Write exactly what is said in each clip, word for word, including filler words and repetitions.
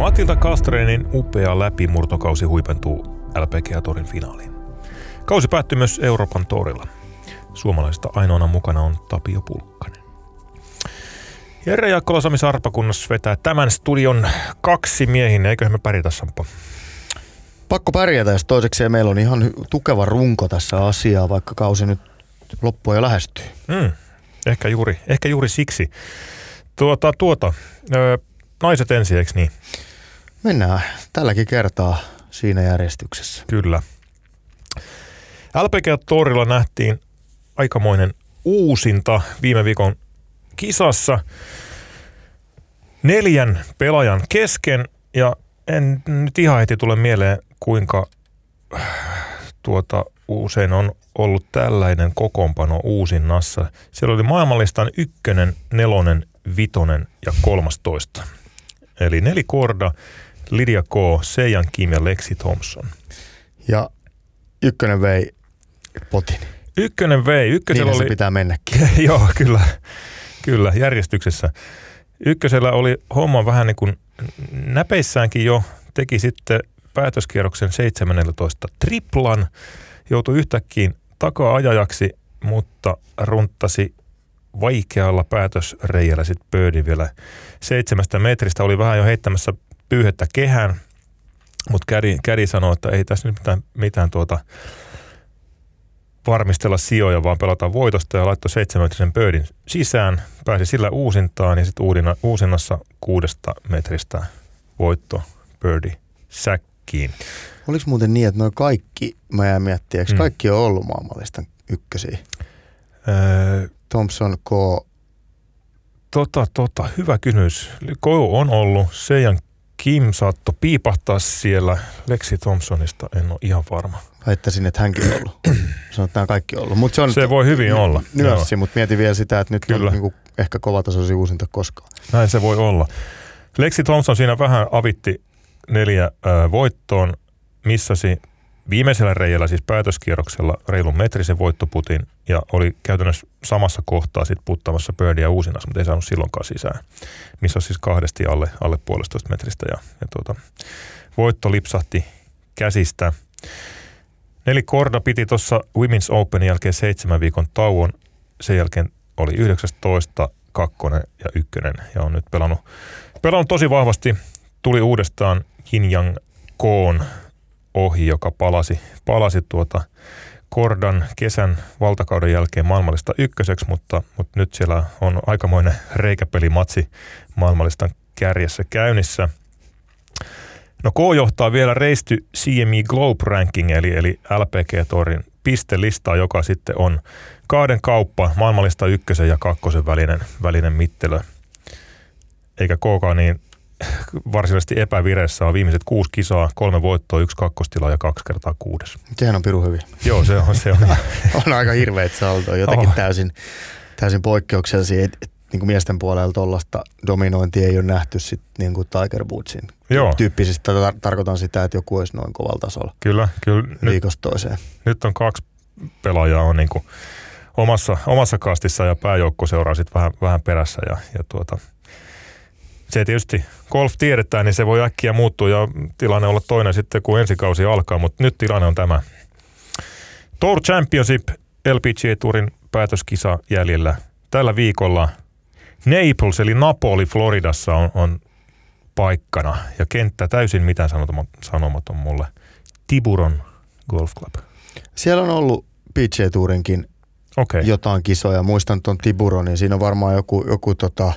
Matilda Castrenin upea läpimurtokausi huipentuu L P G A-torin finaaliin. Kausi päättyy myös Euroopan torilla. Suomalaisista ainoana mukana on Tapio Pulkkanen. Jere Jaakkola Sami Sarpakunnas vetää tämän studion kaksi miehin. Eiköhän me pärjätä, Sampo? Pakko pärjätä, jos toisekseen meillä on ihan tukeva runko tässä asiaa, vaikka kausi nyt loppuu ja lähestyy. Mm, ehkä, juuri, ehkä juuri siksi. Tuota, tuota, öö, naiset ensin, eikö niin? Mennään tälläkin kertaa siinä järjestyksessä. Kyllä. L P G A-torilla nähtiin aikamoinen uusinta viime viikon kisassa neljän pelaajan kesken, ja en nyt ihan heti tule mieleen, kuinka tuota, usein on ollut tällainen kokoonpano uusinnassa. Siellä oli maailmanlistan ykkönen, nelonen, vitonen ja kolmastoista. Eli Nelly Korda, Lidia K, Seijan Kim ja Lexi Thompson. Ja ykkönen vei potin. Ykkönen vei. Ykkösellä oli... pitää mennäkin. Joo, kyllä. Kyllä, järjestyksessä. Ykkösellä oli homma vähän niin kuin näpeissäänkin jo. Teki sitten päätöskierroksen seitsemästoista triplan. Joutui yhtäkkiä taka-ajajaksi, mutta runttasi vaikealla päätösreijällä sitten birdin vielä. Seitsemästä metristä oli vähän jo heittämässä pyyhettä kehään, mutta käri, käri sanoi, että ei tässä nyt mitään, mitään tuota... varmistella sijoja, vaan pelata voitosta, ja laittoi seitsemänmetrisen birdin sisään. Pääsi sillä uusintaan, ja sitten uusinnassa kuudesta metristä voitto birdie säkkiin. Oliko muuten niin, että noi kaikki, mä jään miettiä, eikö mm. kaikki on ollut maailmanlistan ykkösiä? Öö, Thompson K. Tota, tota, hyvä kysymys. K on ollut. Seijan Kim saattoi piipahtaa siellä. Lexi Thompsonista en ole ihan varma. Väittäisin, että hänkin on ollut. Sanotaan, että nämä kaikki on ollut. Mut se, on se voi hyvin n- olla. Nyanssi, mutta mietin vielä sitä, että nyt Kyllä. on niinku ehkä kovatasoisia uusinta koskaan. Näin se voi olla. Lexi Thompson siinä vähän avitti neljä äh, voittoon, missasi viimeisellä reijällä, siis päätöskierroksella, reilun metrisen voittoputin, ja oli käytännössä samassa kohtaa sitten puttamassa birdiä uusinnassa, mutta ei saanut silloinkaan sisään. Missasi siis kahdesti alle, alle puolestoista metristä, ja, ja tuota, voitto lipsahti käsistä. Nelly Korda piti tuossa Women's Openin jälkeen seitsemän viikon tauon. Sen jälkeen oli yhdeksästoista, kakkonen ja ykkönen. Ja on nyt pelannut, pelannut tosi vahvasti. Tuli uudestaan Hinjang Koon ohi, joka palasi, palasi tuota Kordan kesän valtakauden jälkeen maailmanlistan ykköseksi. Mutta, mutta nyt siellä on aikamoinen reikäpelimatsi maailmanlistan kärjessä käynnissä. No K johtaa vielä Race to C M E Globe ranking, eli, eli L P G A-torin pistelistaa, joka sitten on kahden kauppa, maailmanlista ykkösen ja kakkosen välinen, välinen mittelö. Eikä Kkaan niin varsinaisesti epävireessä on viimeiset kuusi kisaa, kolme voittoa, yksi kakkostila ja kaksi kertaa kuudes. Sehän on pirun hyvin. Joo, se on. Se on. On aika hirveät saldoa, jotenkin oh. täysin, täysin poikkeuksellisia. Niin kuin miesten puolella tuollaista dominointia ei ole nähty sit niin kuin Tiger Woodsin Joo. tyyppisistä. Tar- tarkoitan sitä, että joku olisi noin kovalla tasolla kyllä, kyllä. viikosta nyt, toiseen. Nyt on kaksi pelaajaa on niin kuin omassa, omassa kastissa, ja pääjoukko seuraa sitten vähän, vähän perässä. Ja, ja tuota, se tietysti golf tiedetään, niin se voi äkkiä muuttua ja tilanne olla toinen sitten, kun ensi kausi alkaa, mutta nyt tilanne on tämä. Tour Championship L P G A-tourin päätöskisa jäljellä tällä viikolla. Naples eli Napoli Floridassa on, on paikkana, ja kenttä täysin mitään sanomaton mulle. Tiburon Golf Club. Siellä on ollut P G A-tourinkin okay. jotain kisoja. Muistan tuon Tiburonin. Siinä on varmaan joku, joku tota,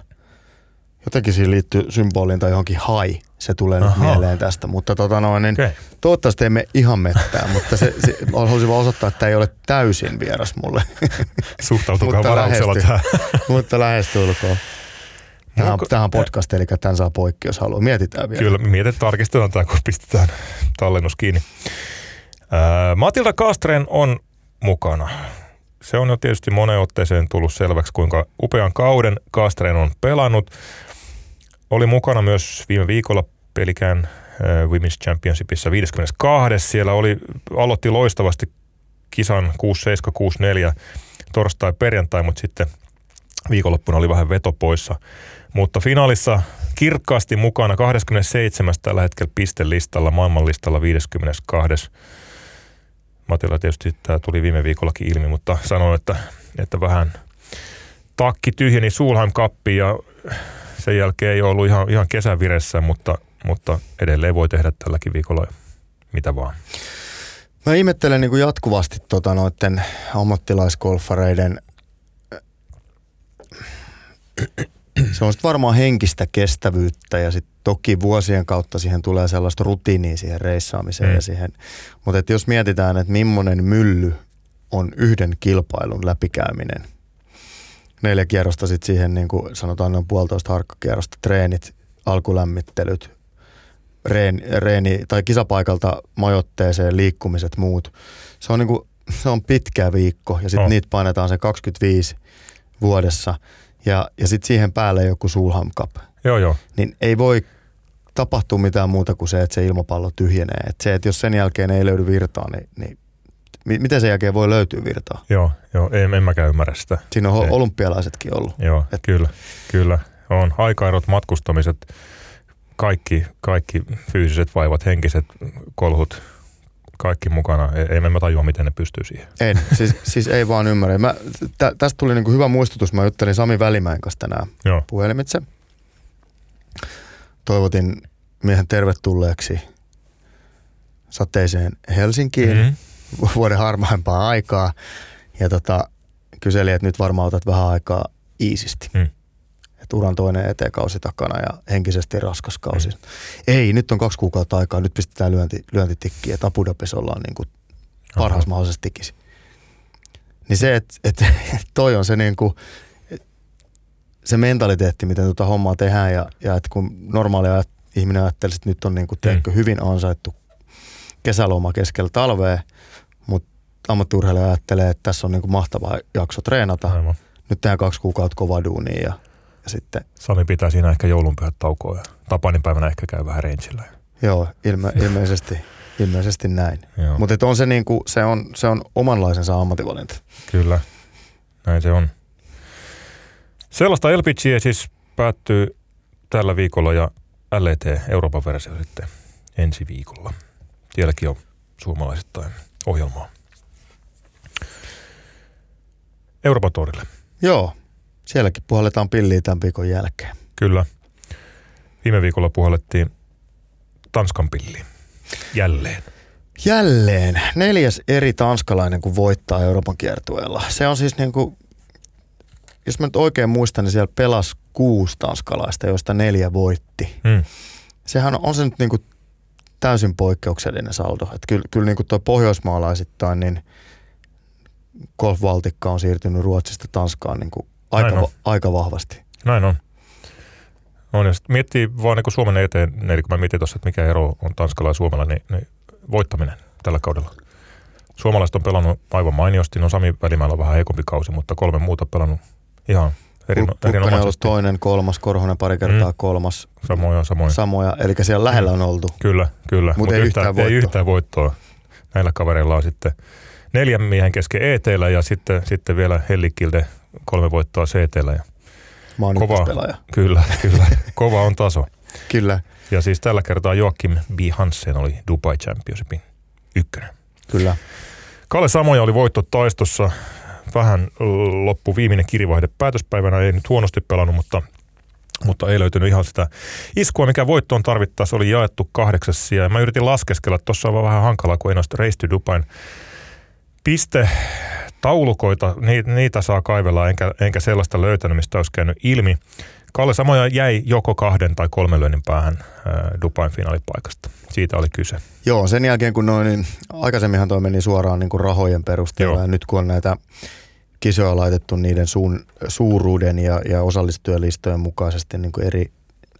jotenkin siinä liittyy symboliin tai johonkin hai. Se tulee Aha. nyt mieleen tästä. Mutta tota noin, niin okay. toivottavasti emme ihan mettää, mutta se, se, haluaisin vaan osoittaa, että ei ole täysin vieras mulle. Suhtautukaa varauksella tähän. Mutta lähestulkoon. Tähän, tähän podcast, eli tämän saa poikki, jos haluaa. Mietitään vielä. Kyllä, mietit, tarkistetaan tämä, kun pistetään tallennus kiinni. Ää, Matilda Castren on mukana. Se on jo tietysti moneen otteeseen tullut selväksi, kuinka upean kauden Castren on pelannut. Oli mukana myös viime viikolla pelikään Women's Championshipissa viisikymmentäkaksi. Siellä oli, aloitti loistavasti kisan kuusi seitsemän kuusi neljä torstai-perjantai, mutta sitten viikonloppuna oli vähän veto poissa. Mutta finaalissa kirkkaasti mukana kaksikymmentäseitsemän tällä hetkellä pistelistalla, maailmanlistalla viideskymmenestoinen. Matilda tietysti tämä tuli viime viikollakin ilmi, mutta sanoi, että, että vähän takki tyhjeni Solheim Cupiin ja sen jälkeen ei ollut ihan, ihan kesäviressä, mutta, mutta edelleen voi tehdä tälläkin viikolla mitä vaan. Mä ihmettelen niin kuin jatkuvasti tota noiden ammattilaisgolfareiden, se on sitten varmaan henkistä kestävyyttä ja sitten toki vuosien kautta siihen tulee sellaista rutiiniä siihen reissaamiseen mm. ja siihen. Mutta jos mietitään, että millainen mylly on yhden kilpailun läpikäyminen. Neljä kierrosta sitten siihen, niin kuin sanotaan noin puolitoista harkkakierrosta, treenit, alkulämmittelyt, reeni, reeni tai kisapaikalta majoitteeseen, liikkumiset, muut. Se on, niin kuin, se on pitkä viikko ja sitten oh. niitä painetaan se kaksikymmentäviisi vuodessa. Ja, ja sitten siihen päälle joku Solheim Cup. Joo, joo. Niin ei voi tapahtua mitään muuta kuin se, että se ilmapallo tyhjenee. Että se, että jos sen jälkeen ei löydy virtaa, niin, niin miten sen jälkeen voi löytyä virtaa? Joo, joo, en, en mäkään ymmärrä sitä. Siinä on ei. olympialaisetkin ollut. Joo, Et... kyllä, kyllä. On aikaerot, matkustamiset, kaikki, kaikki fyysiset vaivat, henkiset kolhut, kaikki mukana. Ei me tajua, miten ne pystyy siihen. En, siis, siis ei vaan ymmärrä. Mä, tä, tästä tuli niinku hyvä muistutus. Mä juttelin Sami Välimäen kanssa tänään Joo. puhelimitse. Toivotin miehen tervetulleeksi sateiseen Helsinkiin mm-hmm. vuoden harmaimpaa aikaa. Ja tota, kyseli, että nyt varmaan otat vähän aikaa iisisti. Mm. Että uran toinen etekausi takana ja henkisesti raskas kausi. Mm. Ei, nyt on kaksi kuukautta aikaa, nyt pistetään lyönti, lyöntitikkiä, että Abu Dhabissa ollaan niin kuin parhaassa mahdollisessa tikissä. Niin se, että et, toi on se, niin kuin, se mentaliteetti, miten tuota hommaa tehdään ja, ja että kun normaalia ihminen ajattelisi, että nyt on niin kuin, teikö, hyvin ansaittu kesäloma keskellä talvea, mutta ammattiurheilija ajattelee, että tässä on niin kuin mahtava jakso treenata. Aivan. Nyt tehdään kaksi kuukautta kovaa duunia ja Ja sitten, Sami pitää siinä ehkä joulunpyhät taukoa ja Tapanin päivänä ehkä käy vähän rangella. Joo, ilme, ilmeisesti, ilmeisesti näin. Mutta on se, niinku, se, on, se on omanlaisensa ammattivalinta. Kyllä, näin se on. Sellaista L P G A siis päättyy tällä viikolla ja L T Euroopan versio sitten ensi viikolla. Sielläkin on suomalaisittain ohjelmaa. Euroopan tourille. Joo. Sielläkin puhalletaan pilliä tämän viikon jälkeen. Kyllä. Viime viikolla puhallettiin Tanskan pilliin. Jälleen. Jälleen. Neljäs eri tanskalainen, kun voittaa Euroopan kiertueella. Se on siis niin kuin, jos mä nyt oikein muistan, niin siellä pelasi kuusi tanskalaista, joista neljä voitti. Hmm. Sehän on, on se nyt niin kuin täysin poikkeuksellinen saldo. Että kyllä, kyllä niin kuin toi pohjoismaalaisittain, niin golfvaltikka on siirtynyt Ruotsista Tanskaan niin kuin Aika, va- aika vahvasti. Näin on. No niin, sitten miettii vaan niin kuin Suomen eteen, eli kun mä mietin tuossa, että mikä ero on Tanskalla ja Suomella, niin, niin voittaminen tällä kaudella. Suomalaiset on pelannut aivan mainiosti, no Sami Välimäellä on vähän heikompi kausi, mutta kolme muuta pelannut ihan erinomaisesti. Pulkkanen on ollut toinen, kolmas, Korhonen pari kertaa mm. kolmas. Samoja, samoja. Samoja, eli siellä lähellä on oltu. Kyllä, kyllä. Mutta Mut ei, yhtään, ei yhtään voittoa. Näillä kavereilla on sitten neljän miehen kesken E T:llä ja sitten, sitten vielä Hellikilde kolme voittoa C T:llä ja kova pelaaja. Kyllä, kyllä. Kova on taso. Kyllä. Ja siis tällä kertaa Joakim B. Hansen oli Dubai Championshipin ykkönen. Kyllä. Kalle Samooja oli voittotaistossa. Vähän loppu viimeinen kirivaihe päätöspäivänä. Ei nyt huonosti pelannut, mutta, mutta ei löytynyt ihan sitä iskua, mikä voittoon tarvittaisiin. Oli jaettu kahdeksas sija. Mä yritin laskeskella. Tuossa on vähän hankalaa, kun ei noista Race to Dubain piste taulukoita, niitä saa kaivella, enkä, enkä sellaista löytänyt, mistä olisi käynyt ilmi. Kalle Samooja jäi joko kahden tai kolmen lyönnin päähän Dubain finaalipaikasta. Siitä oli kyse. Joo, sen jälkeen kun noin, niin aikaisemminhan toi meni suoraan niin kuin rahojen perusteella. Ja nyt kun on näitä kisoja laitettu niiden suun, suuruuden ja, ja osallistujalistojen mukaisesti niin kuin eri,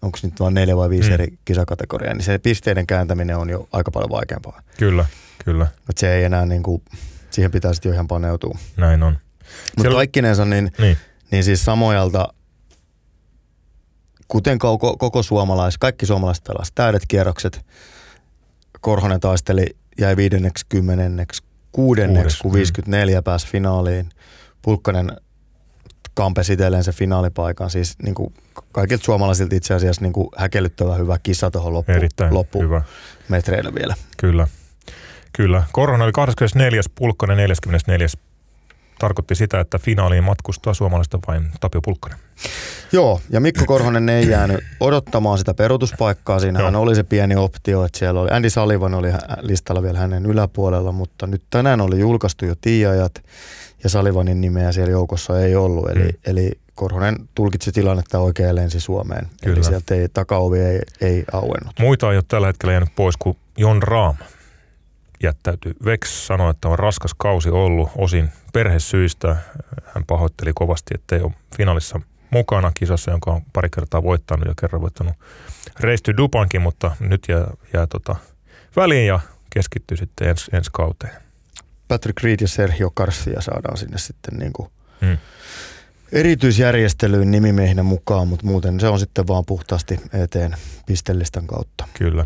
onko nyt vain neljä vai viisi mm. eri kisakategoriaa, niin se pisteiden kääntäminen on jo aika paljon vaikeampaa. Kyllä, kyllä. Mutta se ei enää niin kuin siihen pitää sitten jo ihan paneutua. Näin on. Mutta kaikkinensa niin, niin. niin siis Samojalta, kuten koko, koko suomalais, kaikki suomalaiset pelasivat täydet kierrokset. Korhonen taisteli, jäi viidenneksi, kymmenenneksi, kuudenneksi, kun viisikymmentäneljä pääsi finaaliin. Pulkkanen kampesi itselleen se finaalipaikan. Siis niin kuin kaikilta suomalaisilta itse asiassa niin kuin häkellyttävän hyvä kisa tuohon loppuun. Erittäin loppuun hyvä. Metreillä vielä. Kyllä. Kyllä. Korhonen oli kahdeskymmenesneljäs, Pulkkanen neljäskymmenesneljäs. Tarkoitti sitä, että finaaliin matkustaa suomalaista vain Tapio Pulkkanen. Joo, ja Mikko Korhonen ei jäänyt odottamaan sitä peruutuspaikkaa. Siinähän oli se pieni optio, että siellä oli Andy Salivan oli listalla vielä hänen yläpuolella, mutta nyt tänään oli julkaistu jo tiiajat ja Salivanin nimeä siellä joukossa ei ollut. Eli, mm. eli Korhonen tulkitsi tilannetta oikein ja lensi Suomeen. Kyllä. Eli sieltä ei, takaovi ei, ei auennut. Muita ei ole tällä hetkellä jäänyt pois kuin Jon Raama. Jättäytyi Vex, sanoi, että on raskas kausi ollut osin perhesyistä. Hän pahoitteli kovasti, ettei ole finaalissa mukana kisassa, jonka on pari kertaa voittanut ja kerran voittanut Race to Dubankin, mutta nyt jää, jää tota väliin ja keskittyy sitten ens, ensi kauteen. Patrick Reed ja Sergio Garcia saadaan sinne sitten niinku hmm. erityisjärjestelyyn nimimiehinä mukaan, mutta muuten se on sitten vaan puhtaasti eteen pistellistan kautta. Kyllä.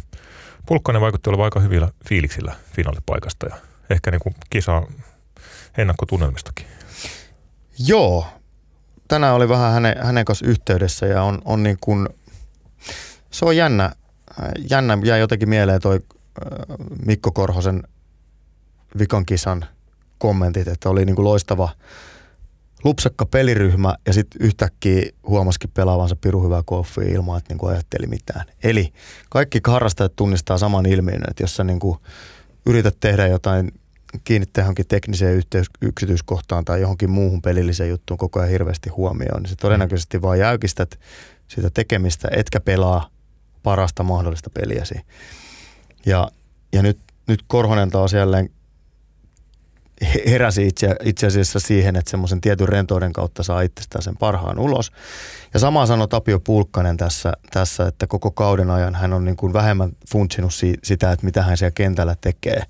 Pulkkanen vaikutti olevan aika hyvillä fiiliksillä finaalipaikasta ja ehkä niin kuin kisa ennakkotunnelmistakin. Joo. Tänään oli vähän hänen, hänen kanssa yhteydessä ja on, on niin kuin, se on jännä, jännä jää jotenkin mieleen toi Mikko Korhosen vikan kisan kommentit, että oli niin kuin loistava lupsakka peliryhmä ja sitten yhtäkkiä huomasikin pelaavansa pirun hyvää golfia ilman, että niinku ajatteli mitään. Eli kaikki harrastajat tunnistaa saman ilmiön, että jos sä niinku yrität tehdä jotain, kiinnittää johonkin tekniseen yhteys, yksityiskohtaan tai johonkin muuhun pelilliseen juttuun koko ajan hirveästi huomioon, niin sä todennäköisesti vaan jäykistät sitä tekemistä, etkä pelaa parasta mahdollista peliäsi. Ja, ja nyt, nyt Korhonen taas jälleen heräsi itse, itse asiassa siihen, että semmoisen tietyn rentouden kautta saa itsestään sen parhaan ulos. Ja samaa sanoi Tapio Pulkkanen tässä, tässä, että koko kauden ajan hän on niin kuin vähemmän funtsinut si- sitä, että mitä hän siellä kentällä tekee,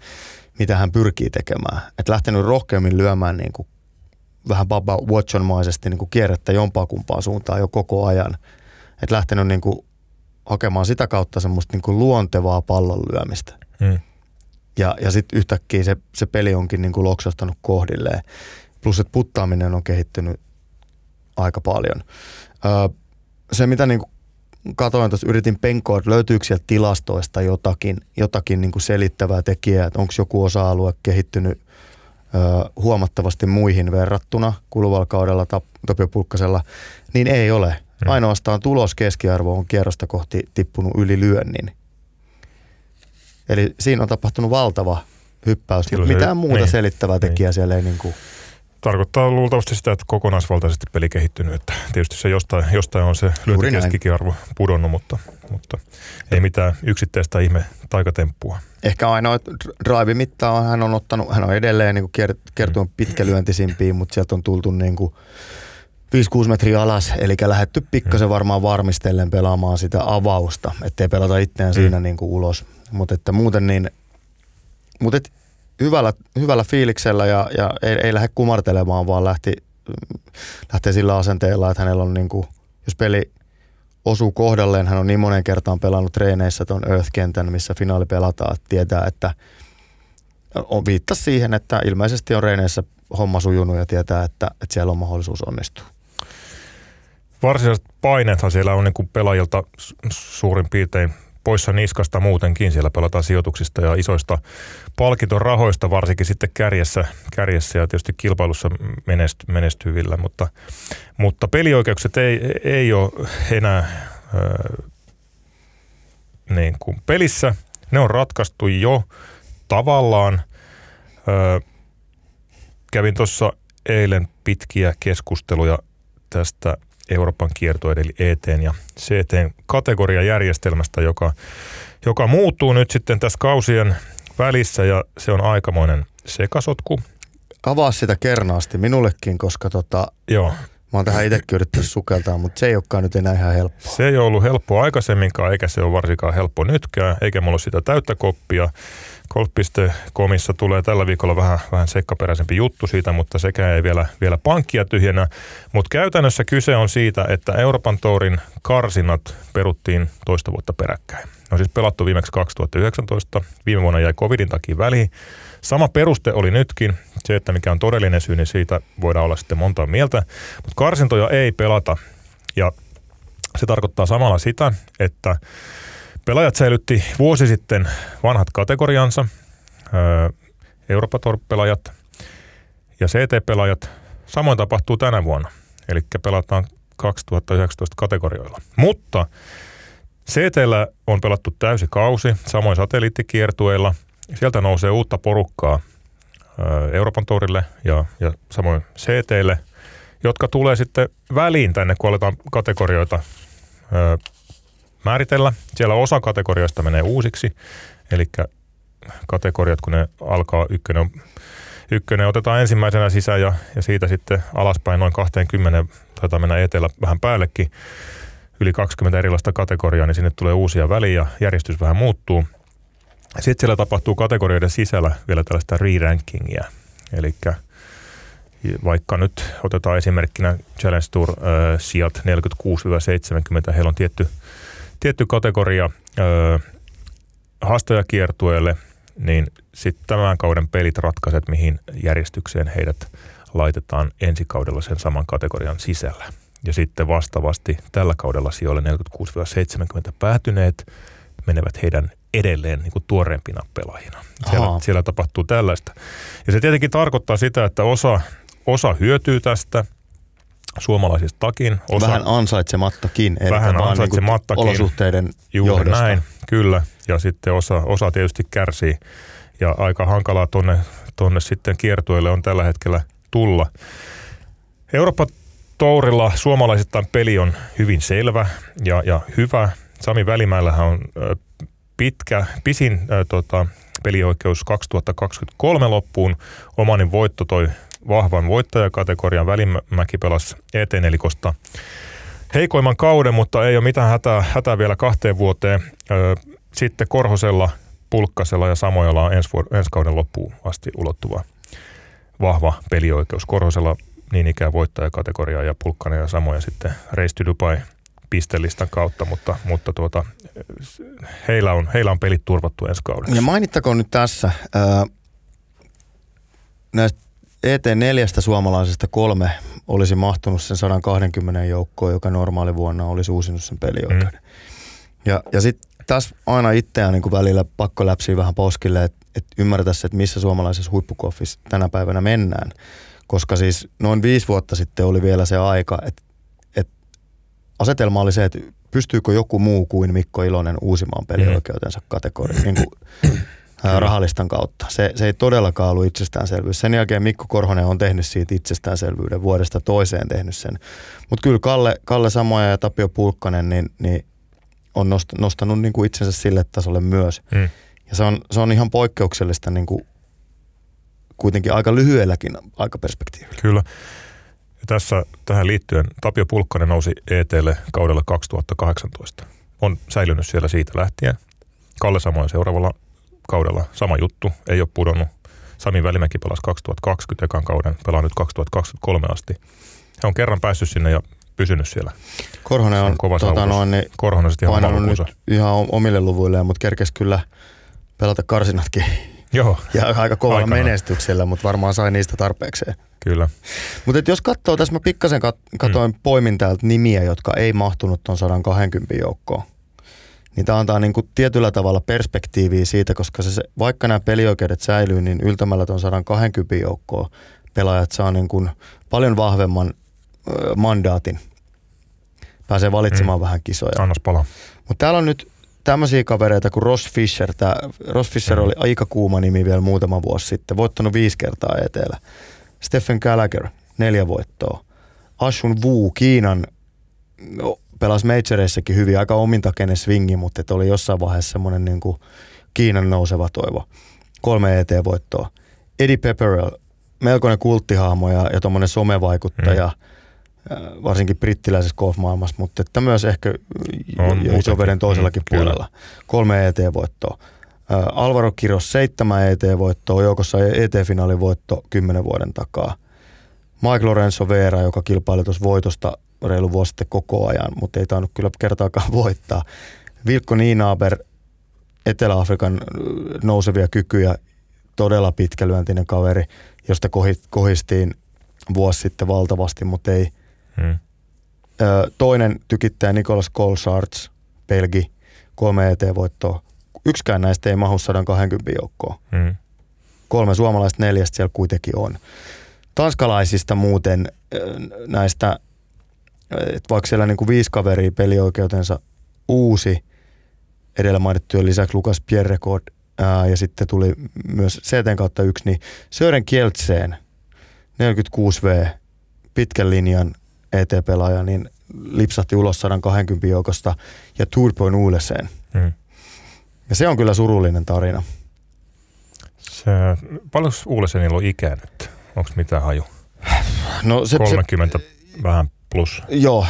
mitä hän pyrkii tekemään. Että lähtenyt rohkeammin lyömään niin kuin vähän Baba Watson-maisesti niin kuin kierrettä jompaa kumpaa suuntaan jo koko ajan. Että lähtenyt niin kuin hakemaan sitä kautta semmoista niin kuin luontevaa pallon lyömistä. Hmm. Ja, ja sitten yhtäkkiä se, se peli onkin niin kuin loksastanut kohdilleen. Plus, että puttaaminen on kehittynyt aika paljon. Öö, se, mitä niin kuin katoin tuossa, yritin penkoa, että löytyykö sieltä tilastoista jotakin, jotakin niin kuin selittävää tekijää, että onko joku osa-alue kehittynyt öö, huomattavasti muihin verrattuna kuluvalla kaudella Tapio Pulkkasella, niin ei ole. Ainoastaan tuloskeskiarvo on kierrosta kohti tippunut yli lyönnin. Eli siinä on tapahtunut valtava hyppäys, mutta mitään muuta niin, selittävää tekijää niin. Siellä ei niin kuin... Tarkoittaa luultavasti sitä, että kokonaisvaltaisesti peli kehittynyt, että tietysti se jostain, jostain on se lyöntikeskiarvo pudonnut, mutta, mutta ei mitään yksittäistä ihme taikatemppua. Ehkä ainoa drive-mittaa hän on ottanut, hän on edelleen niin kuin kertonut pitkälyöntisimpiin, mutta sieltä on tultu niin kuin viisi kuusi metriä alas, eli lähdetty pikkasen varmaan varmistellen pelaamaan sitä avausta, ettei pelata itseään siinä niin kuin ulos. Mutta että muuten niin, mutta et hyvällä, hyvällä fiiliksellä ja, ja ei, ei lähde kumartelemaan, vaan lähti, lähtee sillä asenteella, että hänellä on niin kuin, jos peli osuu kohdalleen, hän on niin monen kertaan pelannut treeneissä tuon Earth-kentän, missä finaali pelataan, että tietää, että on viittasi siihen, että ilmeisesti on treeneissä homma sujunut ja tietää, että, että siellä on mahdollisuus onnistua. Varsinaiset painethan siellä on niin kuin pelaajilta suurin piirtein poissa niskasta muutenkin. Siellä pelataan sijoituksista ja isoista palkintorahoista, varsinkin sitten kärjessä, kärjessä ja tietysti kilpailussa menesty, menestyvillä. Mutta, mutta pelioikeukset ei, ei ole enää öö, niin kuin pelissä. Ne on ratkaistu jo tavallaan. Öö, kävin tuossa eilen pitkiä keskusteluja tästä Euroopan kiertoiden eli E T:n ja C T:n kategoriajärjestelmästä, joka, joka muuttuu nyt sitten tässä kausien välissä ja se on aikamoinen sekasotku. Avaa sitä kernaasti minullekin, koska tota, Joo. mä oon tähän itsekin yrittänyt sukeltaa, mutta se ei olekaan nyt enää ihan helppoa. Se ei ole ollut helppoa aikaisemminkaan, eikä se ole varsinkaan helppo nytkään, eikä mulla ole sitä täyttä koppia. golf piste comissa tulee tällä viikolla vähän, vähän seikkaperäisempi juttu siitä, mutta sekään ei vielä, vielä pankkia tyhjennä. Mutta käytännössä kyse on siitä, että Euroopan tourin karsinat peruttiin toista vuotta peräkkäin. Ne on siis pelattu viimeksi kaksituhattayhdeksäntoista. Viime vuonna jäi covidin takia väliin. Sama peruste oli nytkin. Se, että mikä on todellinen syy, niin siitä voidaan olla sitten montaa mieltä. Mutta karsintoja ei pelata. Ja se tarkoittaa samalla sitä, että pelaajat säilytti vuosi sitten vanhat kategoriansa, Eurooppa Tour-pelaajat ja C T-pelaajat. Samoin tapahtuu tänä vuonna. Eli pelataan kaksituhattayhdeksäntoista kategorioilla. Mutta C T:llä on pelattu täysi kausi, samoin satelliittikiertueilla. Sieltä nousee uutta porukkaa Euroopan Tourille ja, ja samoin C T:lle, jotka tulee sitten väliin tänne, kun aletaan kategorioita ö, määritellä. Siellä osa kategorioista menee uusiksi, eli kategoriat, kun ne alkaa ykkönen, ykkönen otetaan ensimmäisenä sisään ja, ja siitä sitten alaspäin noin kaksikymmentä, taitaa mennä etelä vähän päällekin, yli kaksikymmentä erilaista kategoriaa, niin sinne tulee uusia väliin ja järjestys vähän muuttuu. Sitten siellä tapahtuu kategorioiden sisällä vielä tällaista re-rankingia, eli vaikka nyt otetaan esimerkkinä Challenge Tour äh, sijat neljäkymmentäkuusi seitsemänkymmentä, heillä on tietty, tietty kategoria äh, haastajakiertueelle, niin sitten tämän kauden pelit ratkaiset, mihin järjestykseen heidät laitetaan ensi kaudella sen saman kategorian sisällä. Ja sitten vastaavasti tällä kaudella sijoille neljäkymmentäkuusi seitsemänkymmentä päätyneet menevät heidän edelleen niin kuin tuoreempina pelaajina. Siellä, siellä tapahtuu tällaista. Ja se tietenkin tarkoittaa sitä, että osa, osa hyötyy tästä suomalaisista takin. Osa, vähän ansaitsemattakin. Vähän ansaitsemattakin. Niin olosuhteiden juuri johdosta. Näin, kyllä. Ja sitten osa, osa tietysti kärsii. Ja aika hankalaa tonne, tonne sitten kiertueelle on tällä hetkellä tulla. Eurooppa Tourilla suomalaisittain peli on hyvin selvä ja, ja hyvä. Sami Välimäellähän on pitkä, pisin äh, tota, pelioikeus kaksituhattakaksikymmentäkolme loppuun. Omanin voitto toi vahvan voittajakategorian. Välimäki pelasi E T-nelikosta heikoimman kauden, mutta ei ole mitään hätää, hätää vielä kahteen vuoteen. Äh, sitten Korhosella, Pulkkasella ja Samojalla on ensi, vuor- ensi kauden loppuun asti ulottuva vahva pelioikeus. Korhosella niin ikään voittajakategoriaa ja Pulkkanen ja Samoja sitten Race to Dubai pistelistan kautta, mutta, mutta tuota, heillä, on, heillä on pelit turvattu ensi kaudessa. Ja mainittakoon nyt tässä, ää, näistä E T neljä suomalaisesta kolme olisi mahtunut sen sata kaksikymmentä joukkoon, joka normaali vuonna olisi uusinut sen pelioikeuden. Mm. Ja, ja sitten tässä aina itseään niin välillä pakko läpsiä vähän poskille, että et ymmärtäisi, että missä suomalaisessa huippukoffissa tänä päivänä mennään. Koska siis noin viisi vuotta sitten oli vielä se aika, että, että asetelma oli se, että pystyykö joku muu kuin Mikko Ilonen uusimaan pelioikeutensa kategoriin niin kuin rahalistan kautta. Se, se ei todellakaan ollut itsestäänselvyys. Sen jälkeen Mikko Korhonen on tehnyt siitä itsestäänselvyyden, vuodesta toiseen tehnyt sen. Mutta kyllä Kalle, Kalle Samooja ja Tapio Pulkkanen niin, niin on nostanut niin kuin itsensä sille tasolle myös. Mm. Ja se on, se on ihan poikkeuksellista niin kuin kuitenkin aika lyhyelläkin aikaperspektiivillä. Kyllä. Ja tässä tähän liittyen Tapio Pulkkanen nousi E T:lle kaudella kaksituhattakahdeksantoista. On säilynyt siellä siitä lähtien. Kalle Samooja seuraavalla kaudella sama juttu, ei ole pudonnut. Sami Välimäki pelasi kaksituhattakaksikymmentä ekan kauden, pelaa nyt kaksituhattakaksikymmentäkolme asti. Hän on kerran päässyt sinne ja pysynyt siellä. Korhonen on, on tota noin, niin Korhonen sitten ihan malkuunsa. Ihan omille luvuilleen, mutta kerkesi kyllä pelata karsinatkin. Joo. Ja aika kovalla aikanaan menestyksellä, mutta varmaan sai niistä tarpeekseen. Kyllä. Mutta jos katsoo, tässä mä pikkasen kat- katoin mm. poimin täältä nimiä, jotka ei mahtunut ton sata kaksikymmentä joukkoon. Niin tämä antaa niinku tietyllä tavalla perspektiiviä siitä, koska se, vaikka nämä pelioikeudet säilyy, niin yltämällä ton sata kaksikymmentä joukkoon pelaajat saa niinku paljon vahvemman ö, mandaatin. Pääsee valitsemaan mm. vähän kisoja. Annas palaa. Mutta täällä on nyt tämmöisiä kavereita kuin Ross Fisher. Tämä Ross Fisher oli aika kuuma nimi vielä muutama vuosi sitten. Voittanut viisi kertaa etelä. Stephen Gallagher, neljä voittoa. Ashun Wu, Kiinan, no, pelasi majoreissakin hyvin. Aika omintakeinen swingi, mutta et oli jossain vaiheessa semmoinen niin kuin Kiinan nouseva toivo. Kolme E T-voittoa. Eddie Pepperell, melkoinen kulttihahmo ja, ja tuommoinen somevaikuttaja. Mm. Varsinkin brittiläisessä golfmaailmassa, mutta että myös ehkä ison veden toisellakin mm, puolella. Kolme E T-voittoa. Ä, Alvaro Kiros seitsemän E T-voittoa, joukossa E T-finaalin voitto kymmenen vuoden takaa. Mike Lorenzo Vera, joka kilpaili tuossa voitosta reilu vuosi sitten koko ajan, mutta ei tainnut kyllä kertaakaan voittaa. Vilkko Niinaber, Etelä-Afrikan nousevia kykyjä, todella pitkälyöntinen kaveri, josta kohistiin vuosi sitten valtavasti, mutta ei. Hmm. Ö, toinen tykittäjä Nicolas Colsharts, Belgi, kolme E T-voittoa. Yksikään näistä ei mahu sata kaksikymmentä joukkoon. Hmm. Kolme suomalaista neljästä siellä kuitenkin on. Tanskalaisista muuten näistä, vaikka siellä niin kuin viisi kaveria pelioikeutensa uusi, edellä mainittujen lisäksi Lukas Pierrekord, ja sitten tuli myös C T:n kautta yksi, niin Sören Kjeltseen, neljäkymmentäkuusi vuotias, pitkän linjan E T-pelaaja, niin lipsahti ulos sata kaksikymmentä joukosta ja Thorbjørn Olesen. Hmm. Ja se on kyllä surullinen tarina. Se, paljon Olesenilla on ikää nyt? Onko mitään haju? No se, kolmekymmentä se, vähän plus. Joo,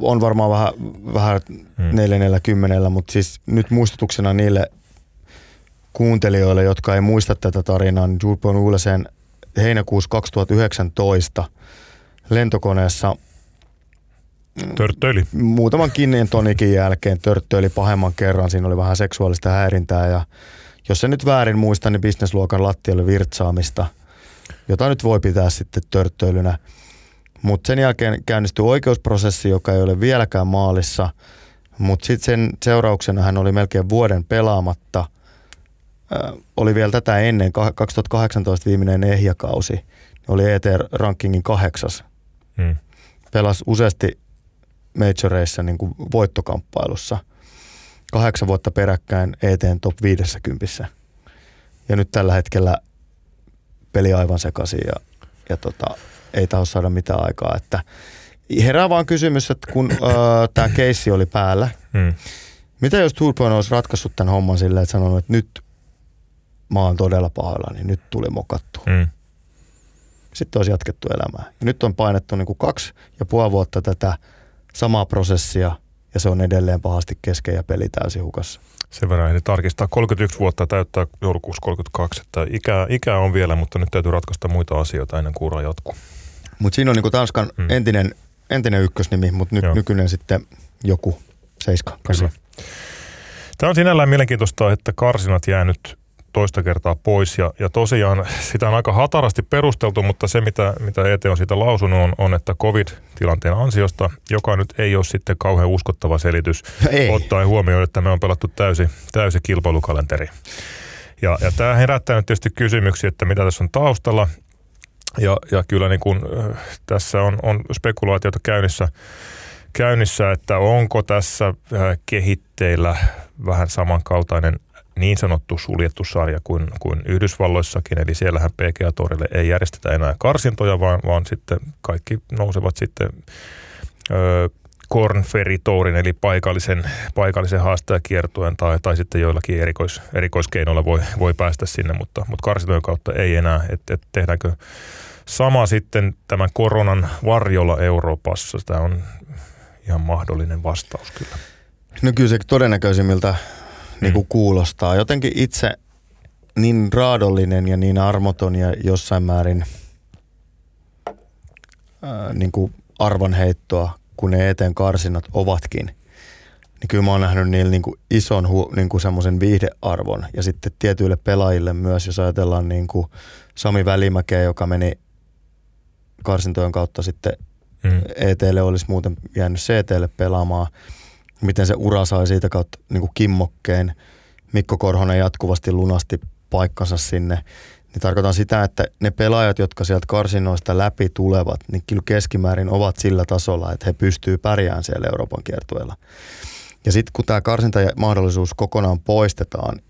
on varmaan vähän, vähän hmm. neljäkymmentä, mutta siis nyt muistutuksena niille kuuntelijoille, jotka ei muista tätä tarinaa, niin Thorbjørn Olesen heinäkuussa kaksituhattayhdeksäntoista lentokoneessa törttöili. Muutaman kinnien tonikin jälkeen törttöili pahemman kerran. Siinä oli vähän seksuaalista häirintää ja jos se nyt väärin muista, niin bisnesluokan lattialle virtsaamista, jota nyt voi pitää sitten törttöilynä. Mutta sen jälkeen käynnistyi oikeusprosessi, joka ei ole vieläkään maalissa, mutta sitten sen seurauksena hän oli melkein vuoden pelaamatta. Ö, oli vielä tätä ennen, kaksituhattakahdeksantoista viimeinen ehjakausi, oli E T-rankingin kahdeksas. Hmm. Pelasi useasti majoreissa niin kuin voittokamppailussa. Kahdeksan vuotta peräkkäin E T:n top viisikymmentä. Ja nyt tällä hetkellä peli aivan sekaisin ja, ja tota, ei taho saada mitään aikaa. Että herää vaan kysymys, että kun tämä keissi oli päällä, hmm. mitä jos Thorbjørn olisi ratkaissut tämän homman silleen, että sanonut, että nyt mä oon todella pahoilla, niin nyt tuli mokattu. Hmm. Sitten olisi jatkettu elämää. Ja nyt on painettu niin kuin kaksi ja puoli vuotta tätä samaa prosessia, ja se on edelleen pahasti kesken ja peli täysin hukassa. Sen verran ehdi tarkistaa. kolmekymmentäyksi vuotta täyttää joulukuussa kolmekymmentäkaksi. Että ikää, ikää on vielä, mutta nyt täytyy ratkaista muita asioita ennen kuin ura jatkuu. Mutta siinä on niinku Tanskan hmm. entinen, entinen ykkösnimi, mutta ny, nykyinen sitten joku seiska. Kyllä. Tämä on sinällään mielenkiintoista, että karsinat jää nyt toista kertaa pois. Ja, ja tosiaan sitä on aika hatarasti perusteltu, mutta se mitä, mitä E T on siitä lausunut on, on, että covid-tilanteen ansiosta, joka nyt ei ole sitten kauhean uskottava selitys, ei. Ottaen huomioon, että me on pelattu täysi, täysi kilpailukalenteri. Ja, ja tämä herättää nyt tietysti kysymyksiä, että mitä tässä on taustalla. Ja, ja kyllä niin kun, äh, tässä on, on spekulaatiota käynnissä, käynnissä, että onko tässä äh, kehitteillä vähän samankaltainen niin sanottu suljettu sarja kuin, kuin Yhdysvalloissakin, eli siellähän P G A-torille ei järjestetä enää karsintoja, vaan, vaan sitten kaikki nousevat sitten ö, Kornferitourin, eli paikallisen, paikallisen haastajakiertojen tai, tai sitten joillakin erikois, erikoiskeinoilla voi, voi päästä sinne, mutta, mutta karsintojen kautta ei enää, että et tehdäänkö sama sitten tämän koronan varjolla Euroopassa, tämä on ihan mahdollinen vastaus kyllä. No kyllä se todennäköisimmiltä niin kuin kuulostaa. Jotenkin itse niin raadollinen ja niin armoton ja jossain määrin ää, niin kuin arvonheittoa, kun ne eteen karsinat ovatkin. Niin kyllä mä oon nähnyt niillä niin kuin ison huo, niin kuin semmoisen viihdearvon. Ja sitten tietyille pelaajille myös, jos ajatellaan niin kuin Sami Välimäkeä, joka meni karsintojen kautta sitten mm. E T:lle, olisi muuten jäänyt C T:lle pelaamaan. Miten se ura sai siitä kautta niin kuin kimmokkeen. Mikko Korhonen jatkuvasti lunasti paikkansa sinne. Niin tarkoitan sitä, että ne pelaajat, jotka sieltä karsinoista läpi tulevat, niin kyllä keskimäärin ovat sillä tasolla, että he pystyvät pärjäämään siellä Euroopan kiertueella. Ja sitten kun tämä karsintamahdollisuus kokonaan poistetaan,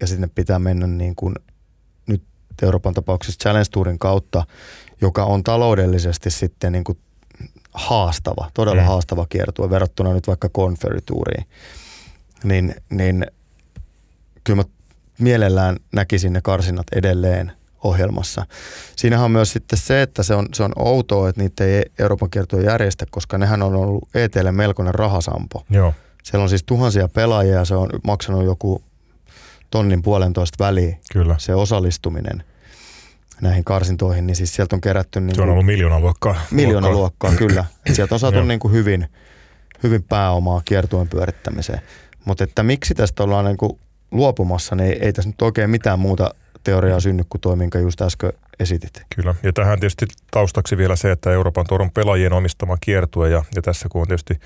ja sitten pitää mennä niin kuin nyt Euroopan tapauksessa Challenge Tourin kautta, joka on taloudellisesti sitten niin kuin haastava, todella mm. haastava kiertue verrattuna nyt vaikka Konferituuriin, niin, niin kyllä mä mielellään näkisin ne karsinat edelleen ohjelmassa. Siinähän on myös sitten se, että se on, se on outoa, että niitä ei Euroopan kiertue järjestä, koska nehän on ollut E T:lle melkoinen rahasampo. Joo. Siellä on siis tuhansia pelaajia ja se on maksanut joku tonnin puolentoista väliin. Kyllä. Se osallistuminen näihin karsintoihin, niin siis sieltä on kerätty... Niin se on ollut miljoona luokkaa. Miljoona luokkaa, kyllä. Et sieltä on saatu niin kuin hyvin, hyvin pääomaa kiertuen pyörittämiseen. Mutta että miksi tästä ollaan niin kuin luopumassa, niin ei tässä nyt oikein mitään muuta teoriaa synny kuin tuo, minkä just äsken esitit. Kyllä, ja tähän tietysti taustaksi vielä se, että Euroopan Tourin pelaajien omistama kiertue, ja, ja tässä kun on tietysti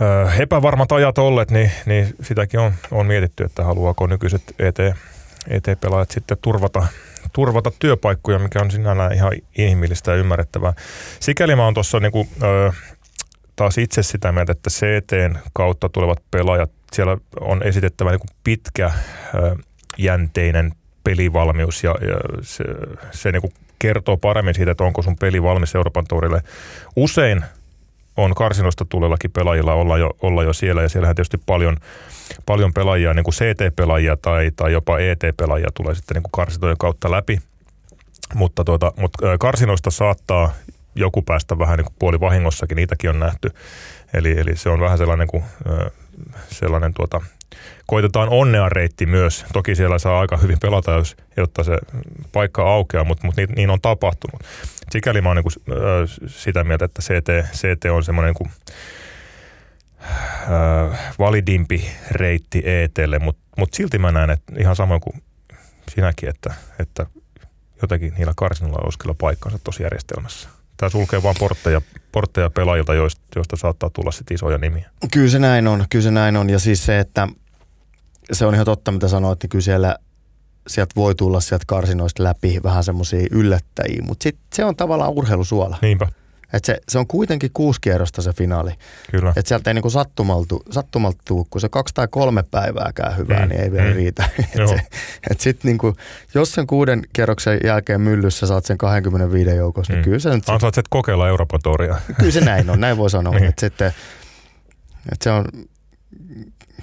ää, epävarmat ajat olleet, niin, niin sitäkin on, on mietitty, että haluaako nykyiset E T-pelaajat sitten turvata, turvata työpaikkoja, mikä on sinällään ihan inhimillistä ja ymmärrettävää. Sikäli mä oon tuossa niinku, ää, taas itse sitä mieltä, että C T:n kautta tulevat pelaajat, siellä on esitettävä niinku pitkä ää, jänteinen pelivalmius ja, ja se, se niin kuin kertoo paremmin siitä, että onko sun peli valmis Euroopan tourille. Usein on karsinoista tuleellakin pelaajilla olla jo, olla jo siellä, ja siellähän tietysti paljon, paljon pelaajia, niin kuin C T-pelaajia tai, tai jopa E T-pelaajia tulee sitten niin kuin karsinojen kautta läpi, mutta, tuota, mutta karsinoista saattaa joku päästä vähän niin kuin puoli vahingossakin, niitäkin on nähty. Eli, eli se on vähän sellainen kuin sellainen tuota... Koitetaan onnea reitti myös. Toki siellä saa aika hyvin pelata, jos, jotta se paikka aukeaa, mutta, mutta niin, niin on tapahtunut. Sikäli mä oon niinku sitä mieltä, että C T, C T on semmoinen niinku, äh, validimpi reitti E T:lle, mutta mut silti mä näen, että ihan samoin kuin sinäkin, että, että jotenkin niillä karsinoilla olisi kyllä paikkansa tuossa järjestelmässä. Tämä sulkee vaan portteja, portteja pelaajilta, joista, joista saattaa tulla sit isoja nimiä. Kyllä se näin on, kyllä se näin on. Ja siis se, että se on ihan totta, mitä sanoit, niin kyllä siellä, sieltä voi tulla sieltä karsinoista läpi vähän semmoisia yllättäjiä, mutta sitten se on tavallaan urheilusuola. Niinpä. Et se, se on kuitenkin kuusi kierrosta se finaali. Kyllä. Et sieltä ei niinku sattumaltu, sattumaltu tuu, kun se kaksi tai kolme päivääkään hyvää, mm, niin ei vielä mm. riitä. Että et sitten niinku, jos sen kuuden kierroksen jälkeen myllyssä saat sen kaksikymmentäviisi joukossa, mm. niin kyllä se nyt... Ansaat se kokeilla Euroopan touria. Kyllä se näin on, näin voi sanoa. Niin. Että sitten, et se on...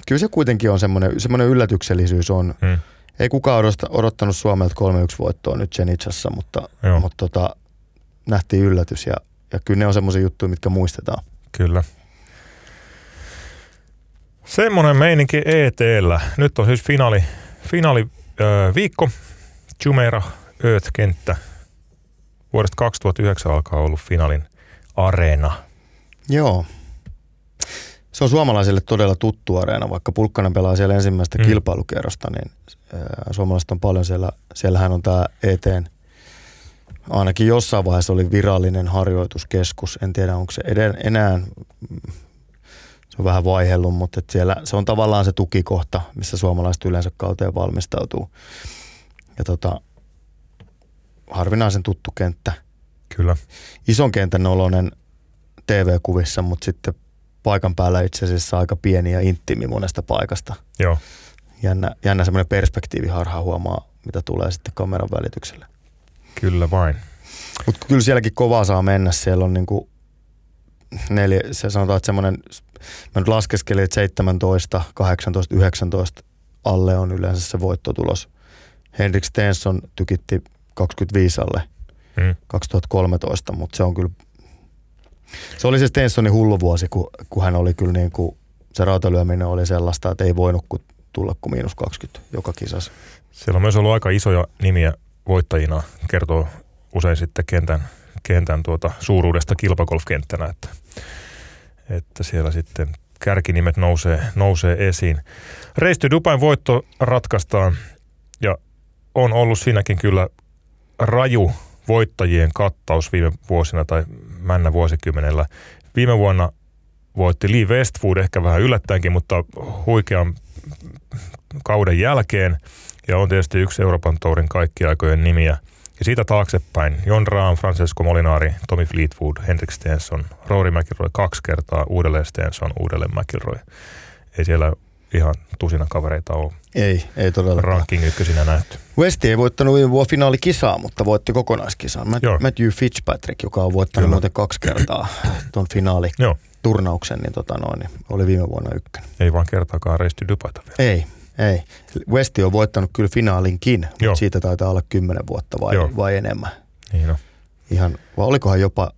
Kyllä se kuitenkin on semmoinen, semmoinen yllätyksellisyys on. Mm. Ei kukaan odottanut Suomelta kolme yksi voittoa nyt Zenitsassa, mutta, mutta tota, nähtiin yllätys ja, ja kyllä ne on semmoisia juttuja, mitkä muistetaan. Kyllä. Semmoinen meininki E T:llä. Nyt on siis finaali, finaali öö, viikko. Jumeirah Ööt-kenttä. Vuodesta kaksituhattayhdeksän alkaa ollut finaalin areena. Joo. Se on suomalaisille todella tuttu areena, vaikka Pulkkanen pelaa siellä ensimmäistä mm. kilpailukierrosta, niin suomalaiset on paljon siellä. Siellähän on tämä eteen, ainakin jossain vaiheessa oli virallinen harjoituskeskus. En tiedä, onko se eden, enää, se on vähän vaihellut, mutta et siellä se on tavallaan se tukikohta, missä suomalaiset yleensä kauteen valmistautuu. Ja tota, harvinaisen tuttu kenttä. Kyllä. Ison kentän oloinen T V-kuvissa, mutta sitten paikan päällä itse asiassa aika pieni ja intiimi monesta paikasta. Joo. Jännä, jännä semmoinen perspektiiviharha huomaa, mitä tulee sitten kameran välityksellä. Kyllä vain. Mutta kyllä sielläkin kovaa saa mennä. Siellä on niinku neljä, se sanotaan, että semmoinen, mä nyt laskeskelin, että seitsemäntoista, kahdeksantoista, yhdeksäntoista alle on yleensä se voittotulos. Henrik Stenson tykitti kaksikymmentäviisi alle hmm. kaksituhattakolmetoista, mutta se on kyllä... Se oli se Stensonin hullu vuosi, kun, kun hän oli kyllä niin kuin, se rautalyöminen oli sellaista, että ei voinut kun tulla kuin miinus kaksikymmentä joka kisassa. Siellä on myös ollut aika isoja nimiä voittajina, kertoo usein sitten kentän, kentän tuota suuruudesta kilpagolfkenttänä, että, että siellä sitten kärkinimet nousee, nousee esiin. Race to Dubain voitto ratkaistaan ja on ollut siinäkin kyllä raju voittajien kattaus viime vuosina tai männä vuosikymmenellä. Viime vuonna voitti Lee Westwood ehkä vähän yllättäenkin, mutta huikean kauden jälkeen. Ja on tietysti yksi Euroopan tourin kaikkien aikojen nimiä. Ja siitä taaksepäin Jon Raama, Francesco Molinari, Tommy Fleetwood, Henrik Stenson, Rory McIlroy kaksi kertaa, uudelleen Stenson, uudelleen McIlroy. Ei siellä ihan tusina kavereita ole. Ei, ei todellakaan. Ranking ykkösinä nähty. Westi ei voittanut viime vuonna finaalikisaa, mutta voitti kokonaiskisan. Matt- Matthew Fitzpatrick, joka on voittanut muuten kaksi kertaa tuon finaaliturnauksen, niin, tota noin, niin oli viime vuonna ykkönen. Ei vaan kertaakaan Race to Dubaita vielä. Ei, ei. Westi on voittanut kyllä finaalinkin, mutta Joo. siitä taitaa olla kymmenen vuotta vai, vai enemmän. Niin on. Ihan, vai olikohan jopa,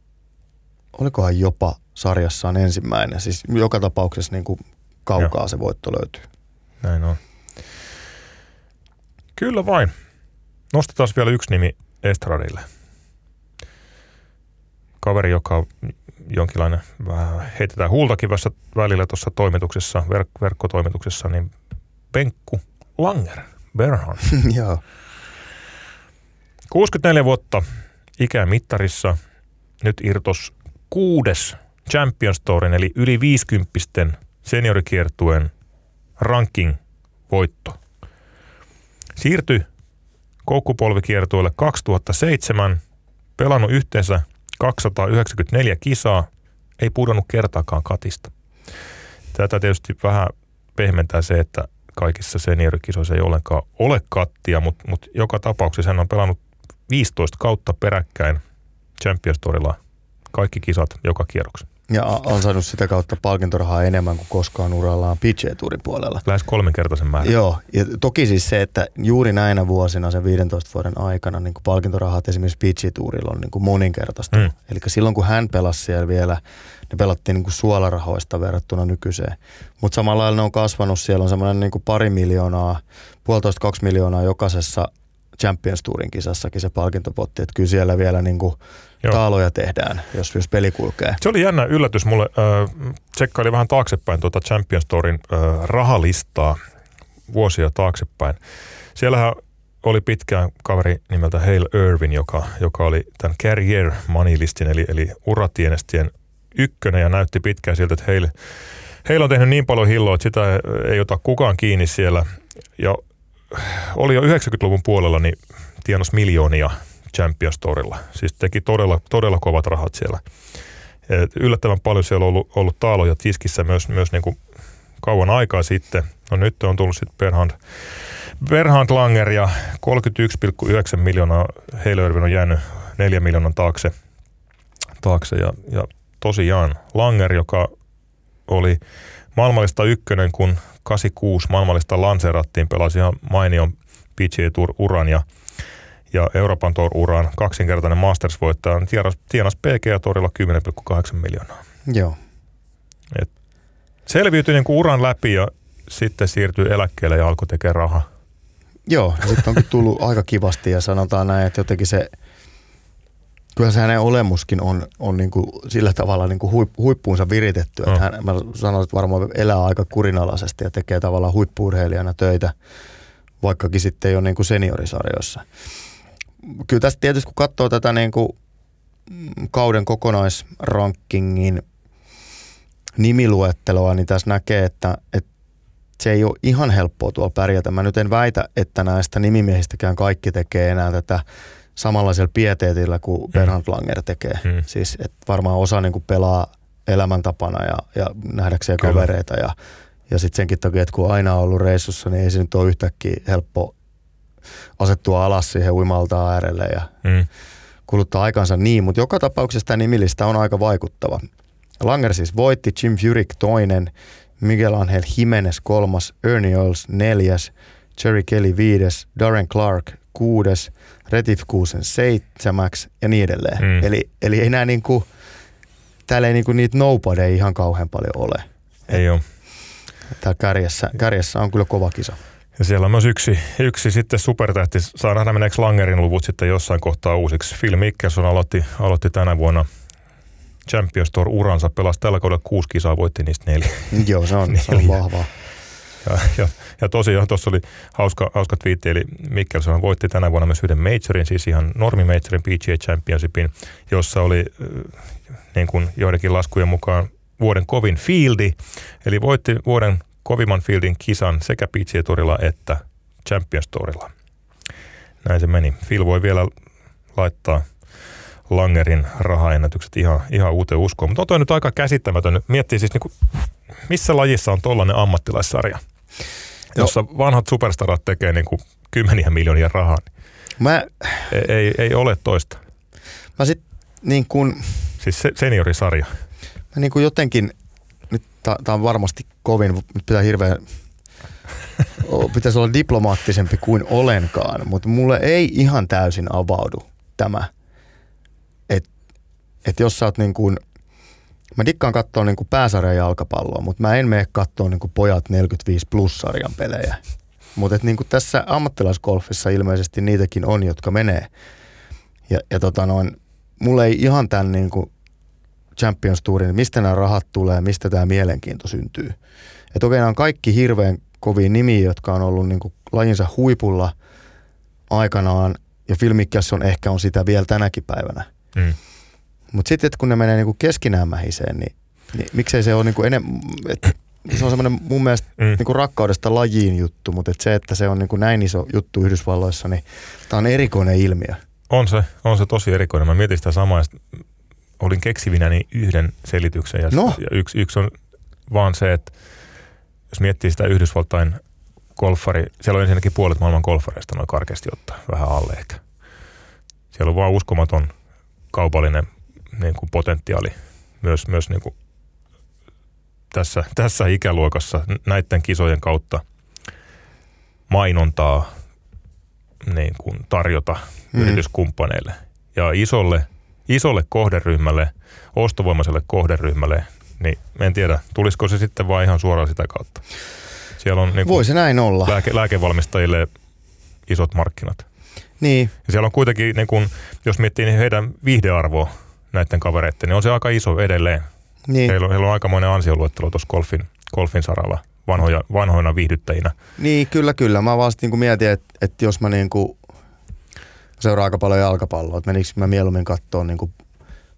olikohan jopa sarjassaan ensimmäinen. Siis joka tapauksessa niin kuin kaukaa Joo. se voitto löytyy. Näin on. Kyllä vain. Nostetaan vielä yksi nimi estradille. Kaveri, joka on jonkinlainen, vähän heitetään huultakivässä välillä tuossa toimituksessa, verk- verkkotoimituksessa, niin Benkku Langer, Bernhard. Joo. kuusikymmentäneljä vuotta ikämittarissa, nyt irtos kuudes Champions Tourin, eli yli viisikymppisten seniorikiertueen ranking-voitto. Siirtyi koukkupolvikiertueelle kaksituhattaseitsemän, pelannut yhteensä kaksisataayhdeksänkymmentäneljä kisaa, ei pudonnut kertaakaan katista. Tätä tietysti vähän pehmentää se, että kaikissa seniorikisoissa ei ollenkaan ole kattia, mutta mut joka tapauksessa hän on pelannut viisitoista kautta peräkkäin Champions Tourilla kaikki kisat joka kierroksen. Ja on saanut sitä kautta palkintorahaa enemmän kuin koskaan urallaan P G A-tourin puolella. Lähes kolminkertaisen määrän. Joo, ja toki siis se, että juuri näinä vuosina, sen viidentoista vuoden aikana, niin palkintorahat esimerkiksi P G A-tourilla on niin moninkertaista. Mm. Eli silloin kun hän pelasi siellä vielä, ne pelattiin niin suolarahoista verrattuna nykyiseen. Mutta samalla lailla ne on kasvanut, siellä on semmoinen niin pari miljoonaa, puolitoista kaksi miljoonaa jokaisessa Champions Tourin kisassakin se palkintopotti, että kyllä siellä vielä niin kuin taaloja tehdään, jos myös peli kulkee. Se oli jännä yllätys mulle. Tsekkailin vähän taaksepäin tuota Champions Tourin rahalistaa vuosia taaksepäin. Siellähän oli pitkään kaveri nimeltä Hale Irwin, joka, joka oli tämän career money listin, eli, eli uratienestien ykkönen, ja näytti pitkään siltä, että Hale, Hale on tehnyt niin paljon hilloa, että sitä ei ota kukaan kiinni siellä, ja oli jo yhdeksänkymmentäluvun puolella, niin tienasi miljoonia Champions Tourilla. Siis teki todella, todella kovat rahat siellä. Et yllättävän paljon siellä on ollut, ollut taaloja tiskissä myös, myös niin kuin kauan aikaa sitten. No nyt on tullut sitten Bernhard, Bernhard Langer ja kolmekymmentäyksi pilkku yhdeksän miljoonaa. Hale Irwin on jäänyt neljä miljoonan taakse. taakse ja, ja tosiaan Langer, joka oli maailmanlista ykkönen, kun kahdeksankymmentäkuusi maailmanlista lanseerattiin, pelasi ihan mainion P G A Tour-uran ja, ja Euroopan Tour-uran, kaksinkertainen Masters-voittaja, tienas, tienas P G A-torilla kymmenen pilkku kahdeksan miljoonaa. Joo. Et selviytyi niin kuin uran läpi ja sitten siirtyi eläkkeelle ja alkoi tekemään rahaa. Joo, sitten onkin tullut aika kivasti ja sanotaan näin, että jotenkin se, kyllä se hänen olemuskin on, on niin kuin sillä tavalla niin kuin huip, huippuunsa viritetty. Mm. Että hän, mä sanoisin, että varmaan elää aika kurinalaisesti ja tekee tavallaan huippu-urheilijana töitä, vaikkakin sitten jo niin kuin seniorisarjoissa. Kyllä tässä tietysti kun katsoo tätä niin kuin kauden kokonaisrankingin nimiluetteloa, niin tässä näkee, että, että se ei ole ihan helppoa tuolla pärjätä. Mä nyt en väitä, että näistä nimimiehistäkään kaikki tekee enää tätä samanlaisella pieteetillä kuin Bernhard Langer tekee. Hmm. Siis et varmaan osa niinku pelaa elämäntapana ja, ja nähdäkseen Kyllä. kavereita. Ja, ja sitten senkin takia, että kun aina on ollut reissussa, niin ei se nyt ole yhtäkkiä helppo asettua alas siihen uimaltaan äärelle ja hmm. kuluttaa aikansa niin. Mutta joka tapauksessa tämä nimilista on aika vaikuttava. Langer siis voitti, Jim Furyk toinen, Miguel Angel Jimenez kolmas, Ernie Olds neljäs, Jerry Kelly viides, Darren Clark kuudes, Retif Kuusen seitsemäksi ja niin edelleen. Mm. Eli, eli ei nää niinku, täällä ei niinku niitä nobodeja ihan kauhean paljon ole. Ei ole. Täällä kärjessä, kärjessä on kyllä kova kisa. Ja siellä on myös yksi, yksi sitten supertähti. Saa nähdä, meneekö Langerin luvut sitten jossain kohtaa uusiksi. Phil Mickelson aloitti, aloitti tänä vuonna Champions Tour-uransa. Pelasi tällä kaudella kuusi kisaa, voitti niistä neljä. Joo, se on, se on vahvaa. Ja, ja, ja tosiaan tuossa oli hauska, hauska twiitti, eli Mickelson voitti tänä vuonna myös yhden majorin, siis ihan normimajorin P G A Championshipin, jossa oli niin kuin joidenkin laskujen mukaan vuoden kovin fieldi, eli voitti vuoden kovimman fieldin kisan sekä P G A Tourilla että Champions Tourilla. Näin se meni. Phil voi vielä laittaa Langerin rahaennätykset ihan, ihan uuteen uskoon, mutta on toi nyt aika käsittämätön. Miettii siis niin kuin, missä lajissa on tollainen ammattilaissarja, jossa no, vanhat superstarat tekee niin kuin kymmeniä miljoonia rahaa? Mä, ei, ei, ei ole toista. Mä sit niin kuin... Siis se, seniorisarja. Mä niin kuin jotenkin, nyt tää, tää on varmasti kovin, nyt pitää hirveän... pitäisi olla diplomaattisempi kuin olenkaan, mutta mulle ei ihan täysin avaudu tämä. Että et jos sä oot niin kuin... Mä dikkaan katsoa niin kuin pääsarjan jalkapalloa, mutta mä en mene katsoa niin kuin pojat neljäkymmentäviisi plus-sarjan pelejä. Mutta niin kuin tässä ammattilaisgolfissa ilmeisesti niitäkin on, jotka menee. Ja, ja tota noin, mulla ei ihan tämän niin kuin Champions Tourin, mistä nämä rahat tulee, mistä tämä mielenkiinto syntyy. Että okei, nämä on kaikki hirveän kovia nimiä, jotka on ollut niin kuin lajinsa huipulla aikanaan, ja Phil Mickelson ehkä on sitä vielä tänäkin päivänä. Mm. Mutta sitten, kun ne menee niin kuin keskinään mähiseen, niin, niin miksei se ole niin kuin enemmän... Se on semmoinen mun mielestä mm. niin kuin rakkaudesta lajiin juttu, mutta et se, että se on niin kuin näin iso juttu Yhdysvalloissa, niin tämä on erikoinen ilmiö. On se, on se tosi erikoinen. Mä mietin sitä samaa, olin keksivinäni yhden selityksen. Ja, no. ja yksi, yksi on vaan se, että jos miettii sitä Yhdysvaltain golfari, siellä on ensinnäkin puolet maailman golfareista noin karkeasti ottaa, vähän alle ehkä. Siellä on vaan uskomaton kaupallinen niin kuin potentiaali myös, myös niin kuin tässä, tässä ikäluokassa näiden kisojen kautta mainontaa niin kuin tarjota mm. yrityskumppaneille ja isolle, isolle kohderyhmälle, ostovoimaiselle kohderyhmälle, niin en tiedä, tulisiko se sitten vaan ihan suoraan sitä kautta. Siellä on niin kuin voi se näin olla. Lääke, lääkevalmistajille isot markkinat. Niin. Ja siellä on kuitenkin, niin kuin, jos miettii heidän viihdearvoa näiden kavereiden, niin on se aika iso edelleen. Niin. Heillä on, heillä on aikamoinen ansioluettelo tuossa golfin, golfin saralla vanhoja, vanhoina viihdyttäjinä. Niin, kyllä, kyllä. Mä vaan niin kuin mietin, että, että jos mä niin kuin seuraan aika paljon jalkapalloa, että menikö mä mieluummin katsoa, niin kuin,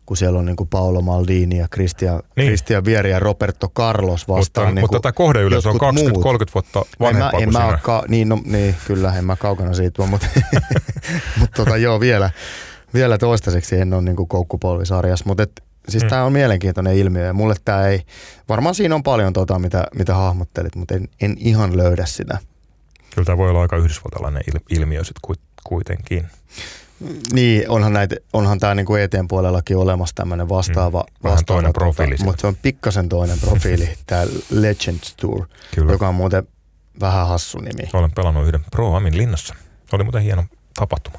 kun siellä on niin kuin Paolo Maldini ja Christian, niin. Christian Vieri ja Roberto Carlos vastaan. Mutta, niin mutta tätä kohdeyleisö on kaksikymmentä kolmekymmentä vuotta vanhempaa en mä, kuin en mä ka- niin, no, niin, kyllä, en mä kaukana siitä ole, mutta, mutta tota, joo, vielä, vielä toistaiseksi en ole niin kuin koukkupolvisarjassa, mutta et, siis mm. tämä on mielenkiintoinen ilmiö ja mulle tämä ei, varmaan siinä on paljon tota, mitä, mitä hahmottelit, mutta en, en ihan löydä sitä. Kyllä tämä voi olla aika yhdysvaltalainen ilmiö sitten kuitenkin. Niin, onhan, näitä, onhan tämä niinku eteen puolellakin olemassa tämmöinen vastaava. Mm. Vähän vastaava toinen profiili. Tota, mutta se on pikkasen toinen profiili, tämä Legends Tour, kyllä, joka on muuten vähän hassu nimi. Olen pelannut yhden Pro-Amin linnassa. Oli muuten hieno tapahtuma.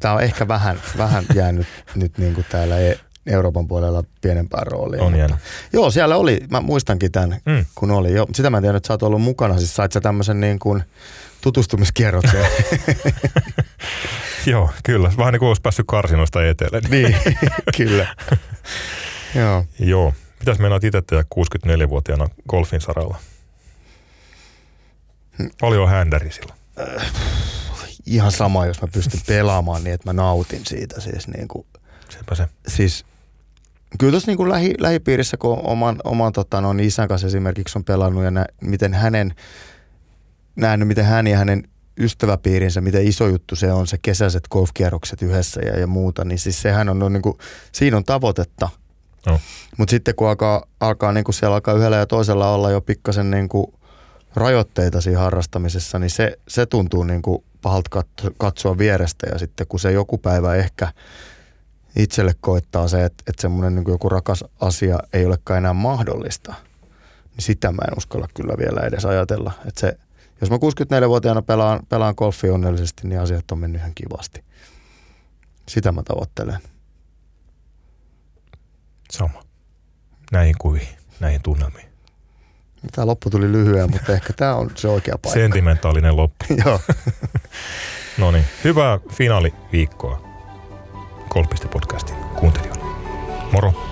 Tämä on ehkä vähän, vähän jäänyt nyt niin kuin täällä Euroopan puolella pienempään rooliin. On jäänyt. Joo, siellä oli. Mä muistankin tämän, mm. kun oli. Jo, sitä mä en tiedä, että sä oot ollut mukana. Siis sait sä tämmöisen niin kuin tutustumiskierroksen. Joo, kyllä. Vähän niin kuin olisi päässyt karsinoista etelä. Niin, kyllä. Joo. Joo. Mitäs meinaat itse tehdä kuusikymmentäneljävuotiaana golfin saralla? Paljon händäri sillä. Ihan sama, jos mä pystyn pelaamaan niin, että mä nautin siitä. Siis, niin kuin, sepä se. Siis, kyllä tuossa niin lähi, lähipiirissä, kun oman, oman tota, no, isän kanssa esimerkiksi on pelannut ja nä, miten hänen, nähnyt miten hän ja hänen ystäväpiirinsä, miten iso juttu se on, se kesäiset golfkierrokset yhdessä ja, ja muuta, niin siis sehän on, on niin kuin, siinä on tavoitetta. No. Mutta sitten kun alkaa, alkaa niin kuin siellä alkaa yhdellä ja toisella olla jo pikkasen niin kuin rajoitteita siinä harrastamisessa, niin se, se tuntuu niin kuin pahalta katsoa vierestä ja sitten kun se joku päivä ehkä itselle koittaa se, että, että semmoinen niin kuin joku rakas asia ei olekaan enää mahdollista, niin sitä mä en uskalla kyllä vielä edes ajatella. Että se, jos mä kuusikymmentäneljävuotiaana pelaan, pelaan golfia onnellisesti, niin asiat on mennyt ihan kivasti. Sitä mä tavoittelen. Sama. Näihin kuviin, näihin tunnelmiin. Tämä loppu tuli lyhyen, mutta ehkä tämä on se oikea paikka. Sentimentaalinen loppu. Joo. No niin, hyvää finaaliviikkoa Golf piste podcastin kuuntelijoille. Moro.